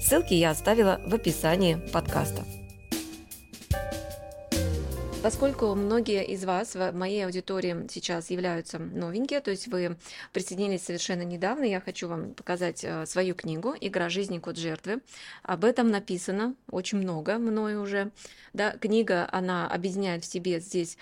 Ссылки я оставила в описании подкаста. Поскольку многие из вас в моей аудитории сейчас являются новенькие, то есть вы присоединились совершенно недавно, я хочу вам показать свою книгу «Игра жизни. Код жертвы». Об этом написано очень много мною уже. Да, книга, она объединяет в себе здесь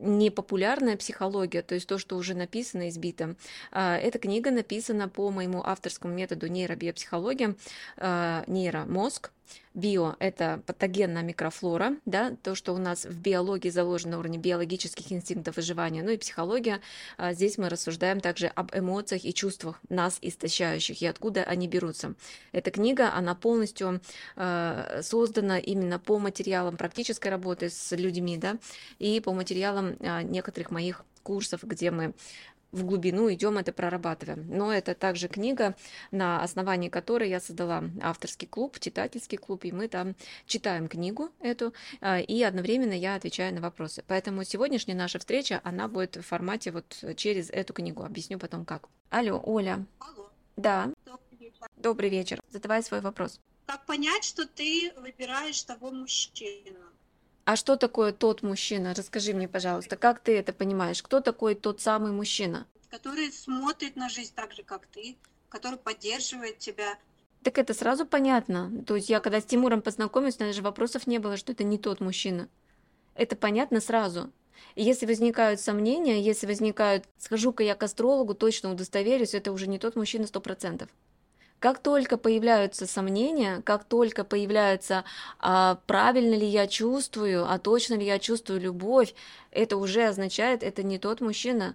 непопулярная психология, то есть то, что уже написано, избито. Эта книга написана по моему авторскому методу нейробиопсихология, нейромозг. Био – это патогенная микрофлора, да, то, что у нас в биологии заложено на уровне биологических инстинктов выживания, ну и психология. Здесь мы рассуждаем также об эмоциях и чувствах нас истощающих и откуда они берутся. Эта книга, она полностью создана именно по материалам практической работы с людьми, да, и по материалам некоторых моих курсов, где мы в глубину идем, это прорабатываем. Но это также книга, на основании которой я создала авторский клуб, читательский клуб, и мы там читаем книгу эту, и одновременно я отвечаю на вопросы. Поэтому сегодняшняя наша встреча, она будет в формате вот через эту книгу. Объясню потом как. Алло, Оля. Алло. Да. Добрый вечер. Задавай свой вопрос. Как понять, что ты выбираешь того мужчину? А что такое тот мужчина? Расскажи мне, пожалуйста, как ты это понимаешь? Кто такой тот самый мужчина? Который смотрит на жизнь так же, как ты, который поддерживает тебя. Так это сразу понятно. То есть я когда с Тимуром познакомилась, у меня даже вопросов не было, что это не тот мужчина. Это понятно сразу. И если возникают сомнения, если возникают «схожу-ка я к астрологу, точно удостоверюсь, это уже не тот мужчина 100%». Как только появляются сомнения, как только появляется правильно ли я чувствую, а точно ли я чувствую любовь, это уже означает, это не тот мужчина.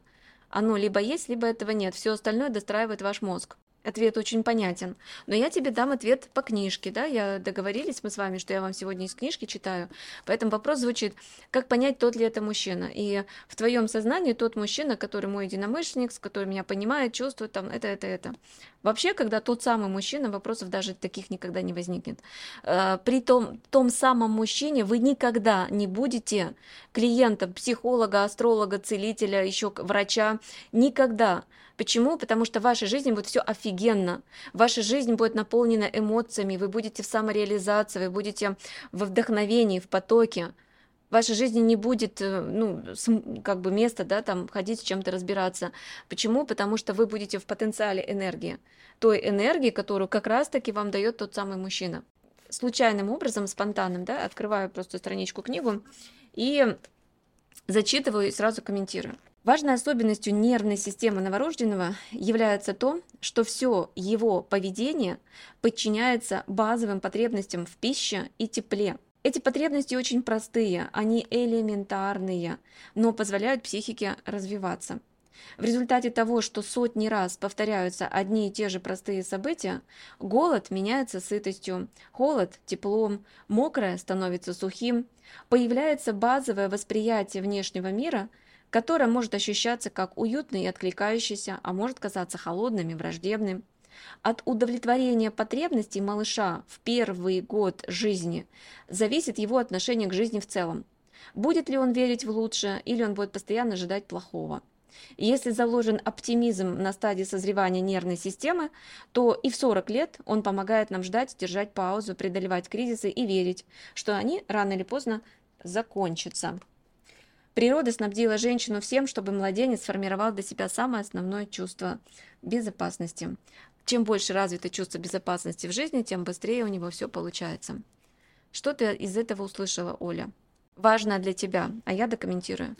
Оно либо есть, либо этого нет. Все остальное достраивает ваш мозг. Ответ очень понятен. Но я тебе дам ответ по книжке, да? Я договорились мы с вами, что я вам сегодня из книжки читаю. Поэтому вопрос звучит: как понять, тот ли это мужчина? И в твоем сознании тот мужчина, который мой единомышленник, с которым меня понимает, чувствует, там это. Вообще, когда тот самый мужчина, вопросов даже таких никогда не возникнет. При том самом мужчине вы никогда не будете клиентом психолога, астролога, целителя, еще врача, никогда. Почему? Потому что в вашей жизни будет все офигенно, ваша жизнь будет наполнена эмоциями, вы будете в самореализации, вы будете во вдохновении, в потоке. В вашей жизни не будет, места, да, там ходить с чем-то разбираться. Почему? Потому что вы будете в потенциале энергии, той энергии, которую как раз-таки вам дает тот самый мужчина. Случайным образом, спонтанным, да, открываю просто страничку книгу и зачитываю и сразу комментирую. Важной особенностью нервной системы новорожденного является то, что все его поведение подчиняется базовым потребностям в пище и тепле. Эти потребности очень простые, они элементарные, но позволяют психике развиваться. В результате того, что сотни раз повторяются одни и те же простые события, голод меняется сытостью, холод – теплом, мокрое становится сухим, появляется базовое восприятие внешнего мира, которое может ощущаться как уютный и откликающийся, а может казаться холодным и враждебным. От удовлетворения потребностей малыша в первый год жизни зависит его отношение к жизни в целом. Будет ли он верить в лучшее, или он будет постоянно ожидать плохого? Если заложен оптимизм на стадии созревания нервной системы, то и в 40 лет он помогает нам ждать, держать паузу, преодолевать кризисы и верить, что они рано или поздно закончатся. Природа снабдила женщину всем, чтобы младенец сформировал для себя самое основное чувство безопасности. Чем больше развито чувство безопасности в жизни, тем быстрее у него все получается. Что ты из этого услышала, Оля? Важно для тебя, а я докомментирую.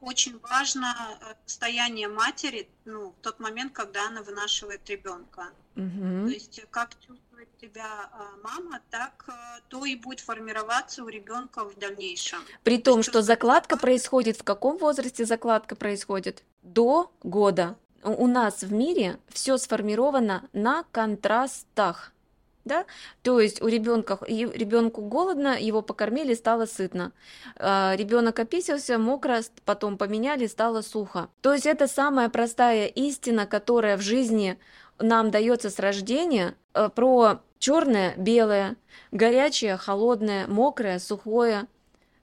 Очень важно состояние матери в тот момент, когда она вынашивает ребенка. Угу. То есть как чувствует себя мама, так то и будет формироваться у ребенка в дальнейшем. При том, что закладка происходит, в каком возрасте закладка происходит? До года. У нас в мире все сформировано на контрастах. Да? То есть ребенку голодно, его покормили, стало сытно. Ребенок описался, мокро, потом поменяли, стало сухо. То есть это самая простая истина, которая в жизни нам дается с рождения, про черное, белое, горячее, холодное, мокрое, сухое.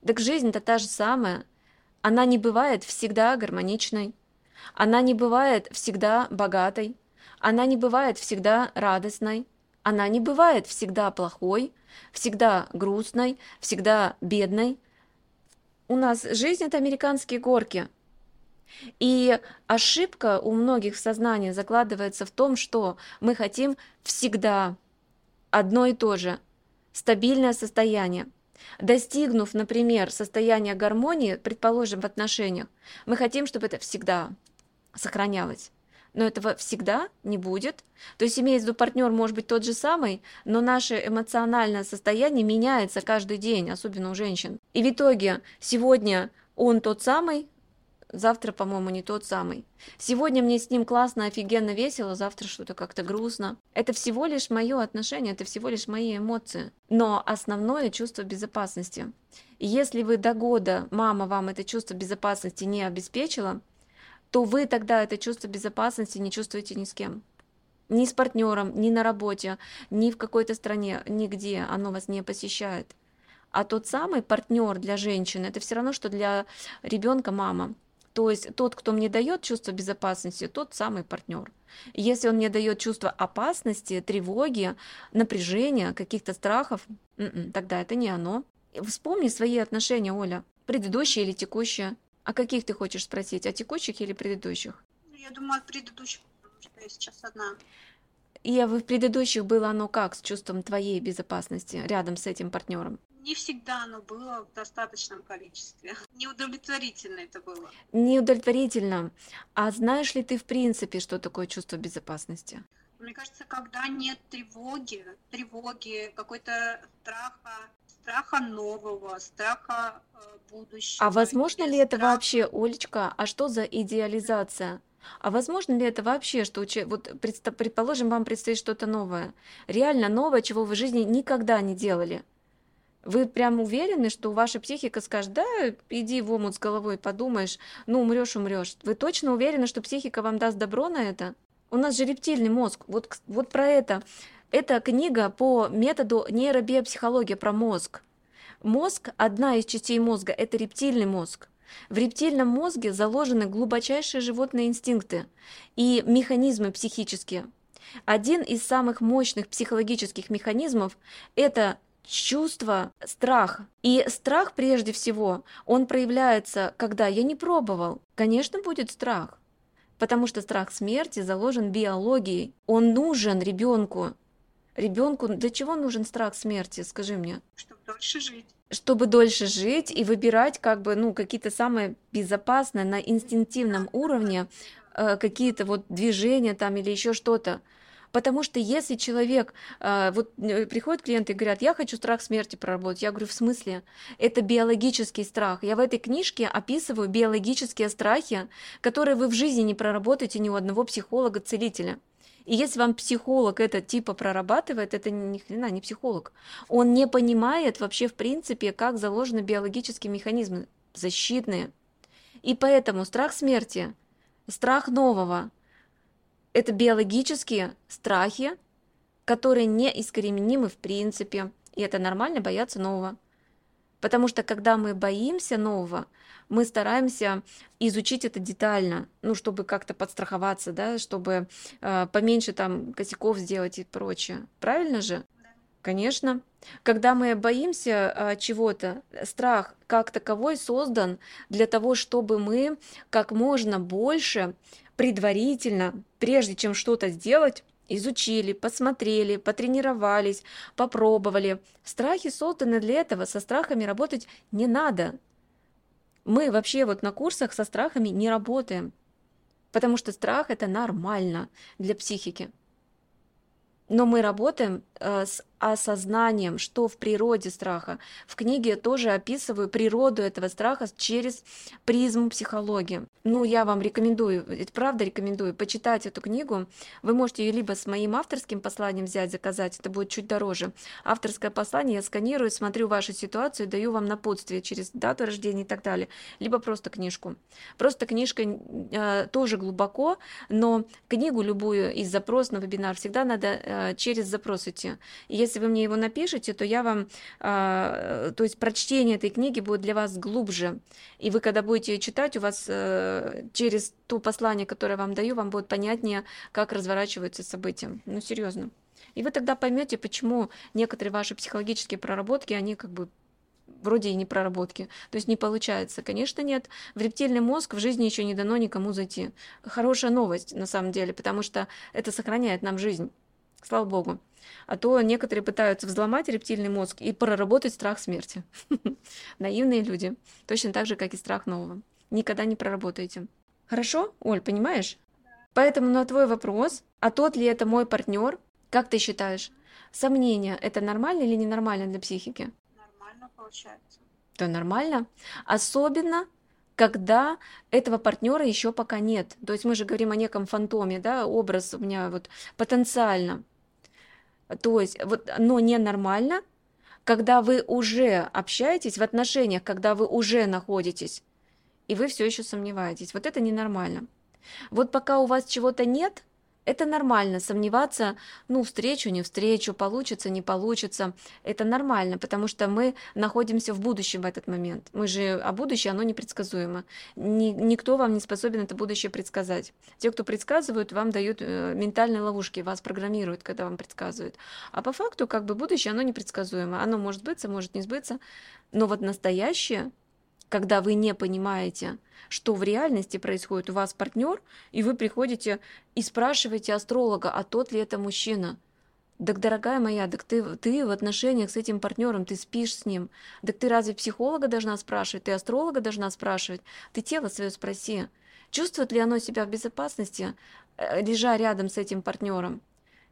Так жизнь-то та же самая. Она не бывает всегда гармоничной. Она не бывает всегда богатой. Она не бывает всегда радостной. Она не бывает всегда плохой, всегда грустной, всегда бедной. У нас жизнь — это американские горки. И ошибка у многих в сознании закладывается в том, что мы хотим всегда одно и то же, стабильное состояние. Достигнув, например, состояния гармонии, предположим, в отношениях, мы хотим, чтобы это всегда сохранялось. Но этого всегда не будет. То есть, имеется в виду, партнер может быть тот же самый, но наше эмоциональное состояние меняется каждый день, особенно у женщин. И в итоге сегодня он тот самый, завтра, по-моему, не тот самый. Сегодня мне с ним классно, офигенно, весело, завтра что-то как-то грустно. Это всего лишь мое отношение, это всего лишь мои эмоции. Но основное чувство безопасности. И если вы до года, мама вам это чувство безопасности не обеспечила, то вы тогда это чувство безопасности не чувствуете ни с кем. Ни с партнером, ни на работе, ни в какой-то стране, нигде оно вас не посещает. А тот самый партнер для женщины — это все равно, что для ребенка мама. То есть тот, кто мне дает чувство безопасности, тот самый партнер. Если он мне дает чувство опасности, тревоги, напряжения, каких-то страхов, тогда это не оно. Вспомни свои отношения, Оля, предыдущие или текущие. А каких ты хочешь спросить, о текущих или предыдущих? Я думаю, о предыдущих, потому что я сейчас одна. И в предыдущих было оно как с чувством твоей безопасности рядом с этим партнером? Не всегда оно было в достаточном количестве. Неудовлетворительно это было. Неудовлетворительно. А знаешь ли ты в принципе, что такое чувство безопасности? Мне кажется, когда нет тревоги, какой-то страха нового, страха будущего. А возможно ли это вообще, Олечка, а что за идеализация? А возможно ли это вообще, что предположим, вам предстоит что-то новое, реально новое, чего вы в жизни никогда не делали? Вы прям уверены, что ваша психика скажет: да, иди в омут с головой, подумаешь, ну умрёшь. Вы точно уверены, что психика вам даст добро на это? У нас же рептильный мозг, вот про это. Это книга по методу нейробиопсихология про мозг. Мозг, одна из частей мозга, это рептильный мозг. В рептильном мозге заложены глубочайшие животные инстинкты и механизмы психические. Один из самых мощных психологических механизмов – это чувство страха. И страх, прежде всего, он проявляется, когда я не пробовал. Конечно, будет страх, потому что страх смерти заложен биологией. Он нужен ребенку. Ребенку для чего нужен страх смерти, скажи мне? Чтобы дольше жить. Чтобы дольше жить и выбирать какие-то самые безопасные на инстинктивном уровне какие-то движения там или еще что-то. Потому что если человек, приходят клиенты и говорят: я хочу страх смерти проработать. Я говорю: в смысле? Это биологический страх. Я в этой книжке описываю биологические страхи, которые вы в жизни не проработаете ни у одного психолога-целителя. И если вам психолог это прорабатывает, это ни хрена не психолог. Он не понимает вообще в принципе, как заложены биологические механизмы защитные. И поэтому страх смерти, страх нового — это биологические страхи, которые неискоренимы в принципе. И это нормально — бояться нового. Потому что когда мы боимся нового, мы стараемся изучить это детально, чтобы как-то подстраховаться, да, чтобы поменьше там косяков сделать и прочее. Правильно же? Да. Конечно. Когда мы боимся чего-то, страх как таковой создан для того, чтобы мы как можно больше предварительно, прежде чем что-то сделать, изучили, посмотрели, потренировались, попробовали. Страхи созданы для этого, со страхами работать не надо. Мы вообще на курсах со страхами не работаем, потому что страх — это нормально для психики. Но мы работаем с осознанием, что в природе страха. В книге я тоже описываю природу этого страха через призму психологии. Ну, я вам рекомендую, правда рекомендую, почитать эту книгу. Вы можете ее либо с моим авторским посланием взять, заказать, это будет чуть дороже. Авторское послание я сканирую, смотрю вашу ситуацию, даю вам напутствие через дату рождения и так далее. Либо просто книжку. Просто книжка тоже глубоко, но книгу любую из запроса на вебинар всегда надо через запрос идти. Если вы мне его напишете, то я вам, то есть прочтение этой книги будет для вас глубже, и вы, когда будете ее читать, у вас через то послание, которое я вам даю, вам будет понятнее, как разворачиваются события. Ну, серьезно. И вы тогда поймете, почему некоторые ваши психологические проработки, они как бы вроде и не проработки, то есть не получается. Конечно, нет. В рептильный мозг в жизни еще не дано никому зайти. Хорошая новость, на самом деле, потому что это сохраняет нам жизнь. Слава Богу. А то некоторые пытаются взломать рептильный мозг и проработать страх смерти. Наивные люди. Точно так же, как и страх нового. Никогда не проработаете. Хорошо, Оль, понимаешь? Да. Поэтому на твой вопрос, а тот ли это мой партнер, как ты считаешь, сомнения, это нормально или ненормально для психики? Нормально получается. Да, нормально. Особенно когда этого партнера еще пока нет. То есть мы же говорим о неком фантоме, да, образ у меня вот потенциально. То есть, вот, но ненормально, когда вы уже общаетесь в отношениях, когда вы уже находитесь, и вы все еще сомневаетесь. Вот это ненормально. Вот пока у вас чего-то нет, это нормально. Сомневаться, ну, встречу, не встречу, получится, не получится. Это нормально, потому что мы находимся в будущем в этот момент. Мы же, а будущее, оно непредсказуемо. Никто вам не способен это будущее предсказать. Те, кто предсказывают, вам дают ментальные ловушки, вас программируют, когда вам предсказывают. А по факту, как бы, будущее, оно непредсказуемо. Оно может сбыться, может не сбыться. Но вот настоящее, когда вы не понимаете, что в реальности происходит, у вас партнер, и вы приходите и спрашиваете астролога, а тот ли это мужчина. Так, дорогая моя, так ты в отношениях с этим партнером, ты спишь с ним. Так ты разве психолога должна спрашивать, ты астролога должна спрашивать? Ты тело свое спроси, чувствует ли оно себя в безопасности, лежа рядом с этим партнером?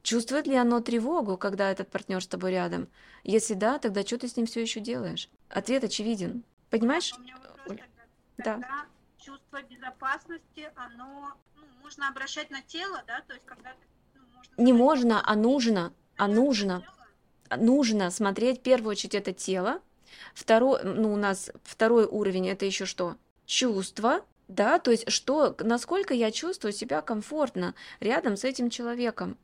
Чувствует ли оно тревогу, когда этот партнер с тобой рядом? Если да, тогда что ты с ним все еще делаешь? Ответ очевиден. Понимаешь? У меня вопрос, тогда да. Чувство безопасности, оно, ну, можно обращать на тело, да? То есть, когда ты, ну, можно... Не можно, а нужно. А нужно. Нужно смотреть, в первую очередь, это тело. Второй, ну, у нас второй уровень, это еще что? Чувство, да? То есть, что, насколько я чувствую себя комфортно рядом с этим человеком.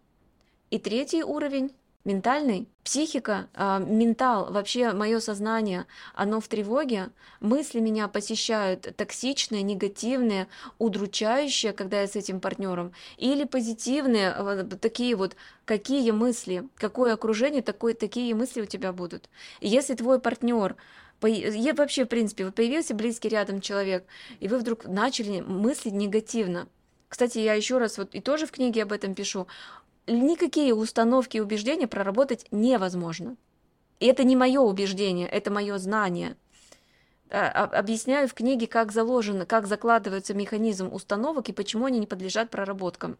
И третий уровень. Ментальный, психика, ментал, вообще мое сознание, оно в тревоге, мысли меня посещают токсичные, негативные, удручающие, когда я с этим партнером, или позитивные, такие вот, какие мысли, какое окружение, такие мысли у тебя будут. Если твой партнер, вообще, в принципе, появился близкий рядом человек, и вы вдруг начали мыслить негативно, кстати, я еще раз вот и тоже в книге об этом пишу, никакие установки и убеждения проработать невозможно. И это не мое убеждение, это мое знание. Объясняю в книге, как заложено, как закладывается механизм установок и почему они не подлежат проработкам.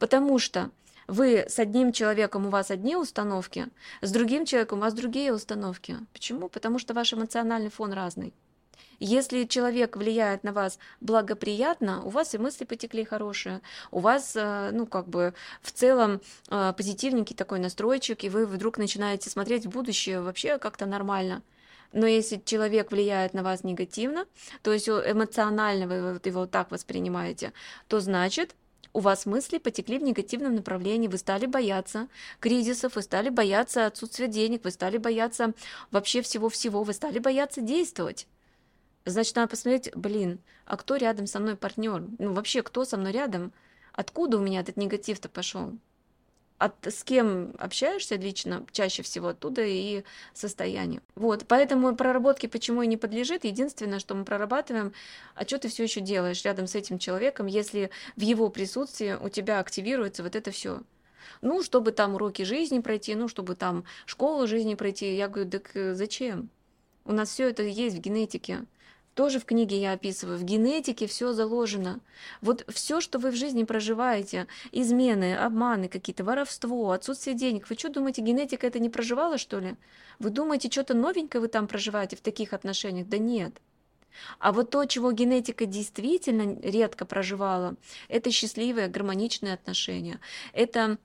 Потому что вы с одним человеком, у вас одни установки, с другим человеком у вас другие установки. Почему? Потому что ваш эмоциональный фон разный. Если человек влияет на вас благоприятно, у вас и мысли потекли хорошие, у вас, ну, как бы, в целом позитивненький такой настройчик, и вы вдруг начинаете смотреть в будущее вообще как-то нормально. Но если человек влияет на вас негативно, то есть эмоционально вы его так воспринимаете, то значит, у вас мысли потекли в негативном направлении, вы стали бояться кризисов, вы стали бояться отсутствия денег, вы стали бояться вообще всего-всего, вы стали бояться действовать. Значит, надо посмотреть, блин, а кто рядом со мной партнер? Ну, вообще, кто со мной рядом? Откуда у меня этот негатив-то пошел? С кем общаешься лично, чаще всего оттуда и состояние. Вот, поэтому проработке почему и не подлежит. Единственное, что мы прорабатываем, а что ты все еще делаешь рядом с этим человеком, если в его присутствии у тебя активируется вот это все. Ну, чтобы там уроки жизни пройти, ну, чтобы там школу жизни пройти. Я говорю, так зачем? У нас все это есть в генетике. Тоже в книге я описываю, в генетике все заложено. Вот все, что вы в жизни проживаете, измены, обманы какие-то, воровство, отсутствие денег, вы что думаете, генетика это не проживала, что ли? Вы думаете, что-то новенькое вы там проживаете в таких отношениях? Да нет. А вот то, чего генетика действительно редко проживала, это счастливые, гармоничные отношения. Это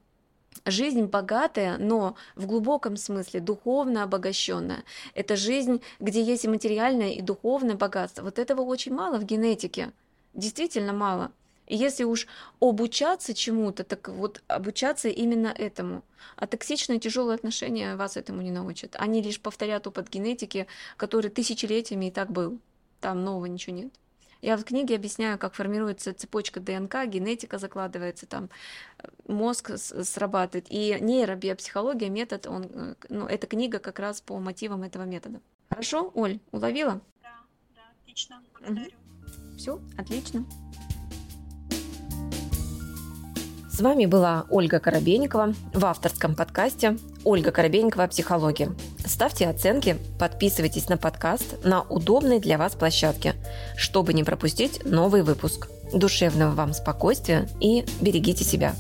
жизнь богатая, но в глубоком смысле духовно обогащенная. Это жизнь, где есть и материальное, и духовное богатство. Вот этого очень мало в генетике, действительно мало. И если уж обучаться чему-то, так вот обучаться именно этому. А токсичные тяжелые отношения вас этому не научат. Они лишь повторят опыт генетики, который тысячелетиями и так был. Там нового ничего нет. Я в книге объясняю, как формируется цепочка ДНК, генетика закладывается, там мозг срабатывает. И нейробиопсихология, метод, эта книга как раз по мотивам этого метода. Хорошо, Оль, уловила? Да, отлично, благодарю. Угу. Все, отлично. С вами была Ольга Коробейникова в авторском подкасте «Ольга Коробейникова. Психология». Ставьте оценки, подписывайтесь на подкаст на удобной для вас площадке, чтобы не пропустить новый выпуск. Душевного вам спокойствия и берегите себя!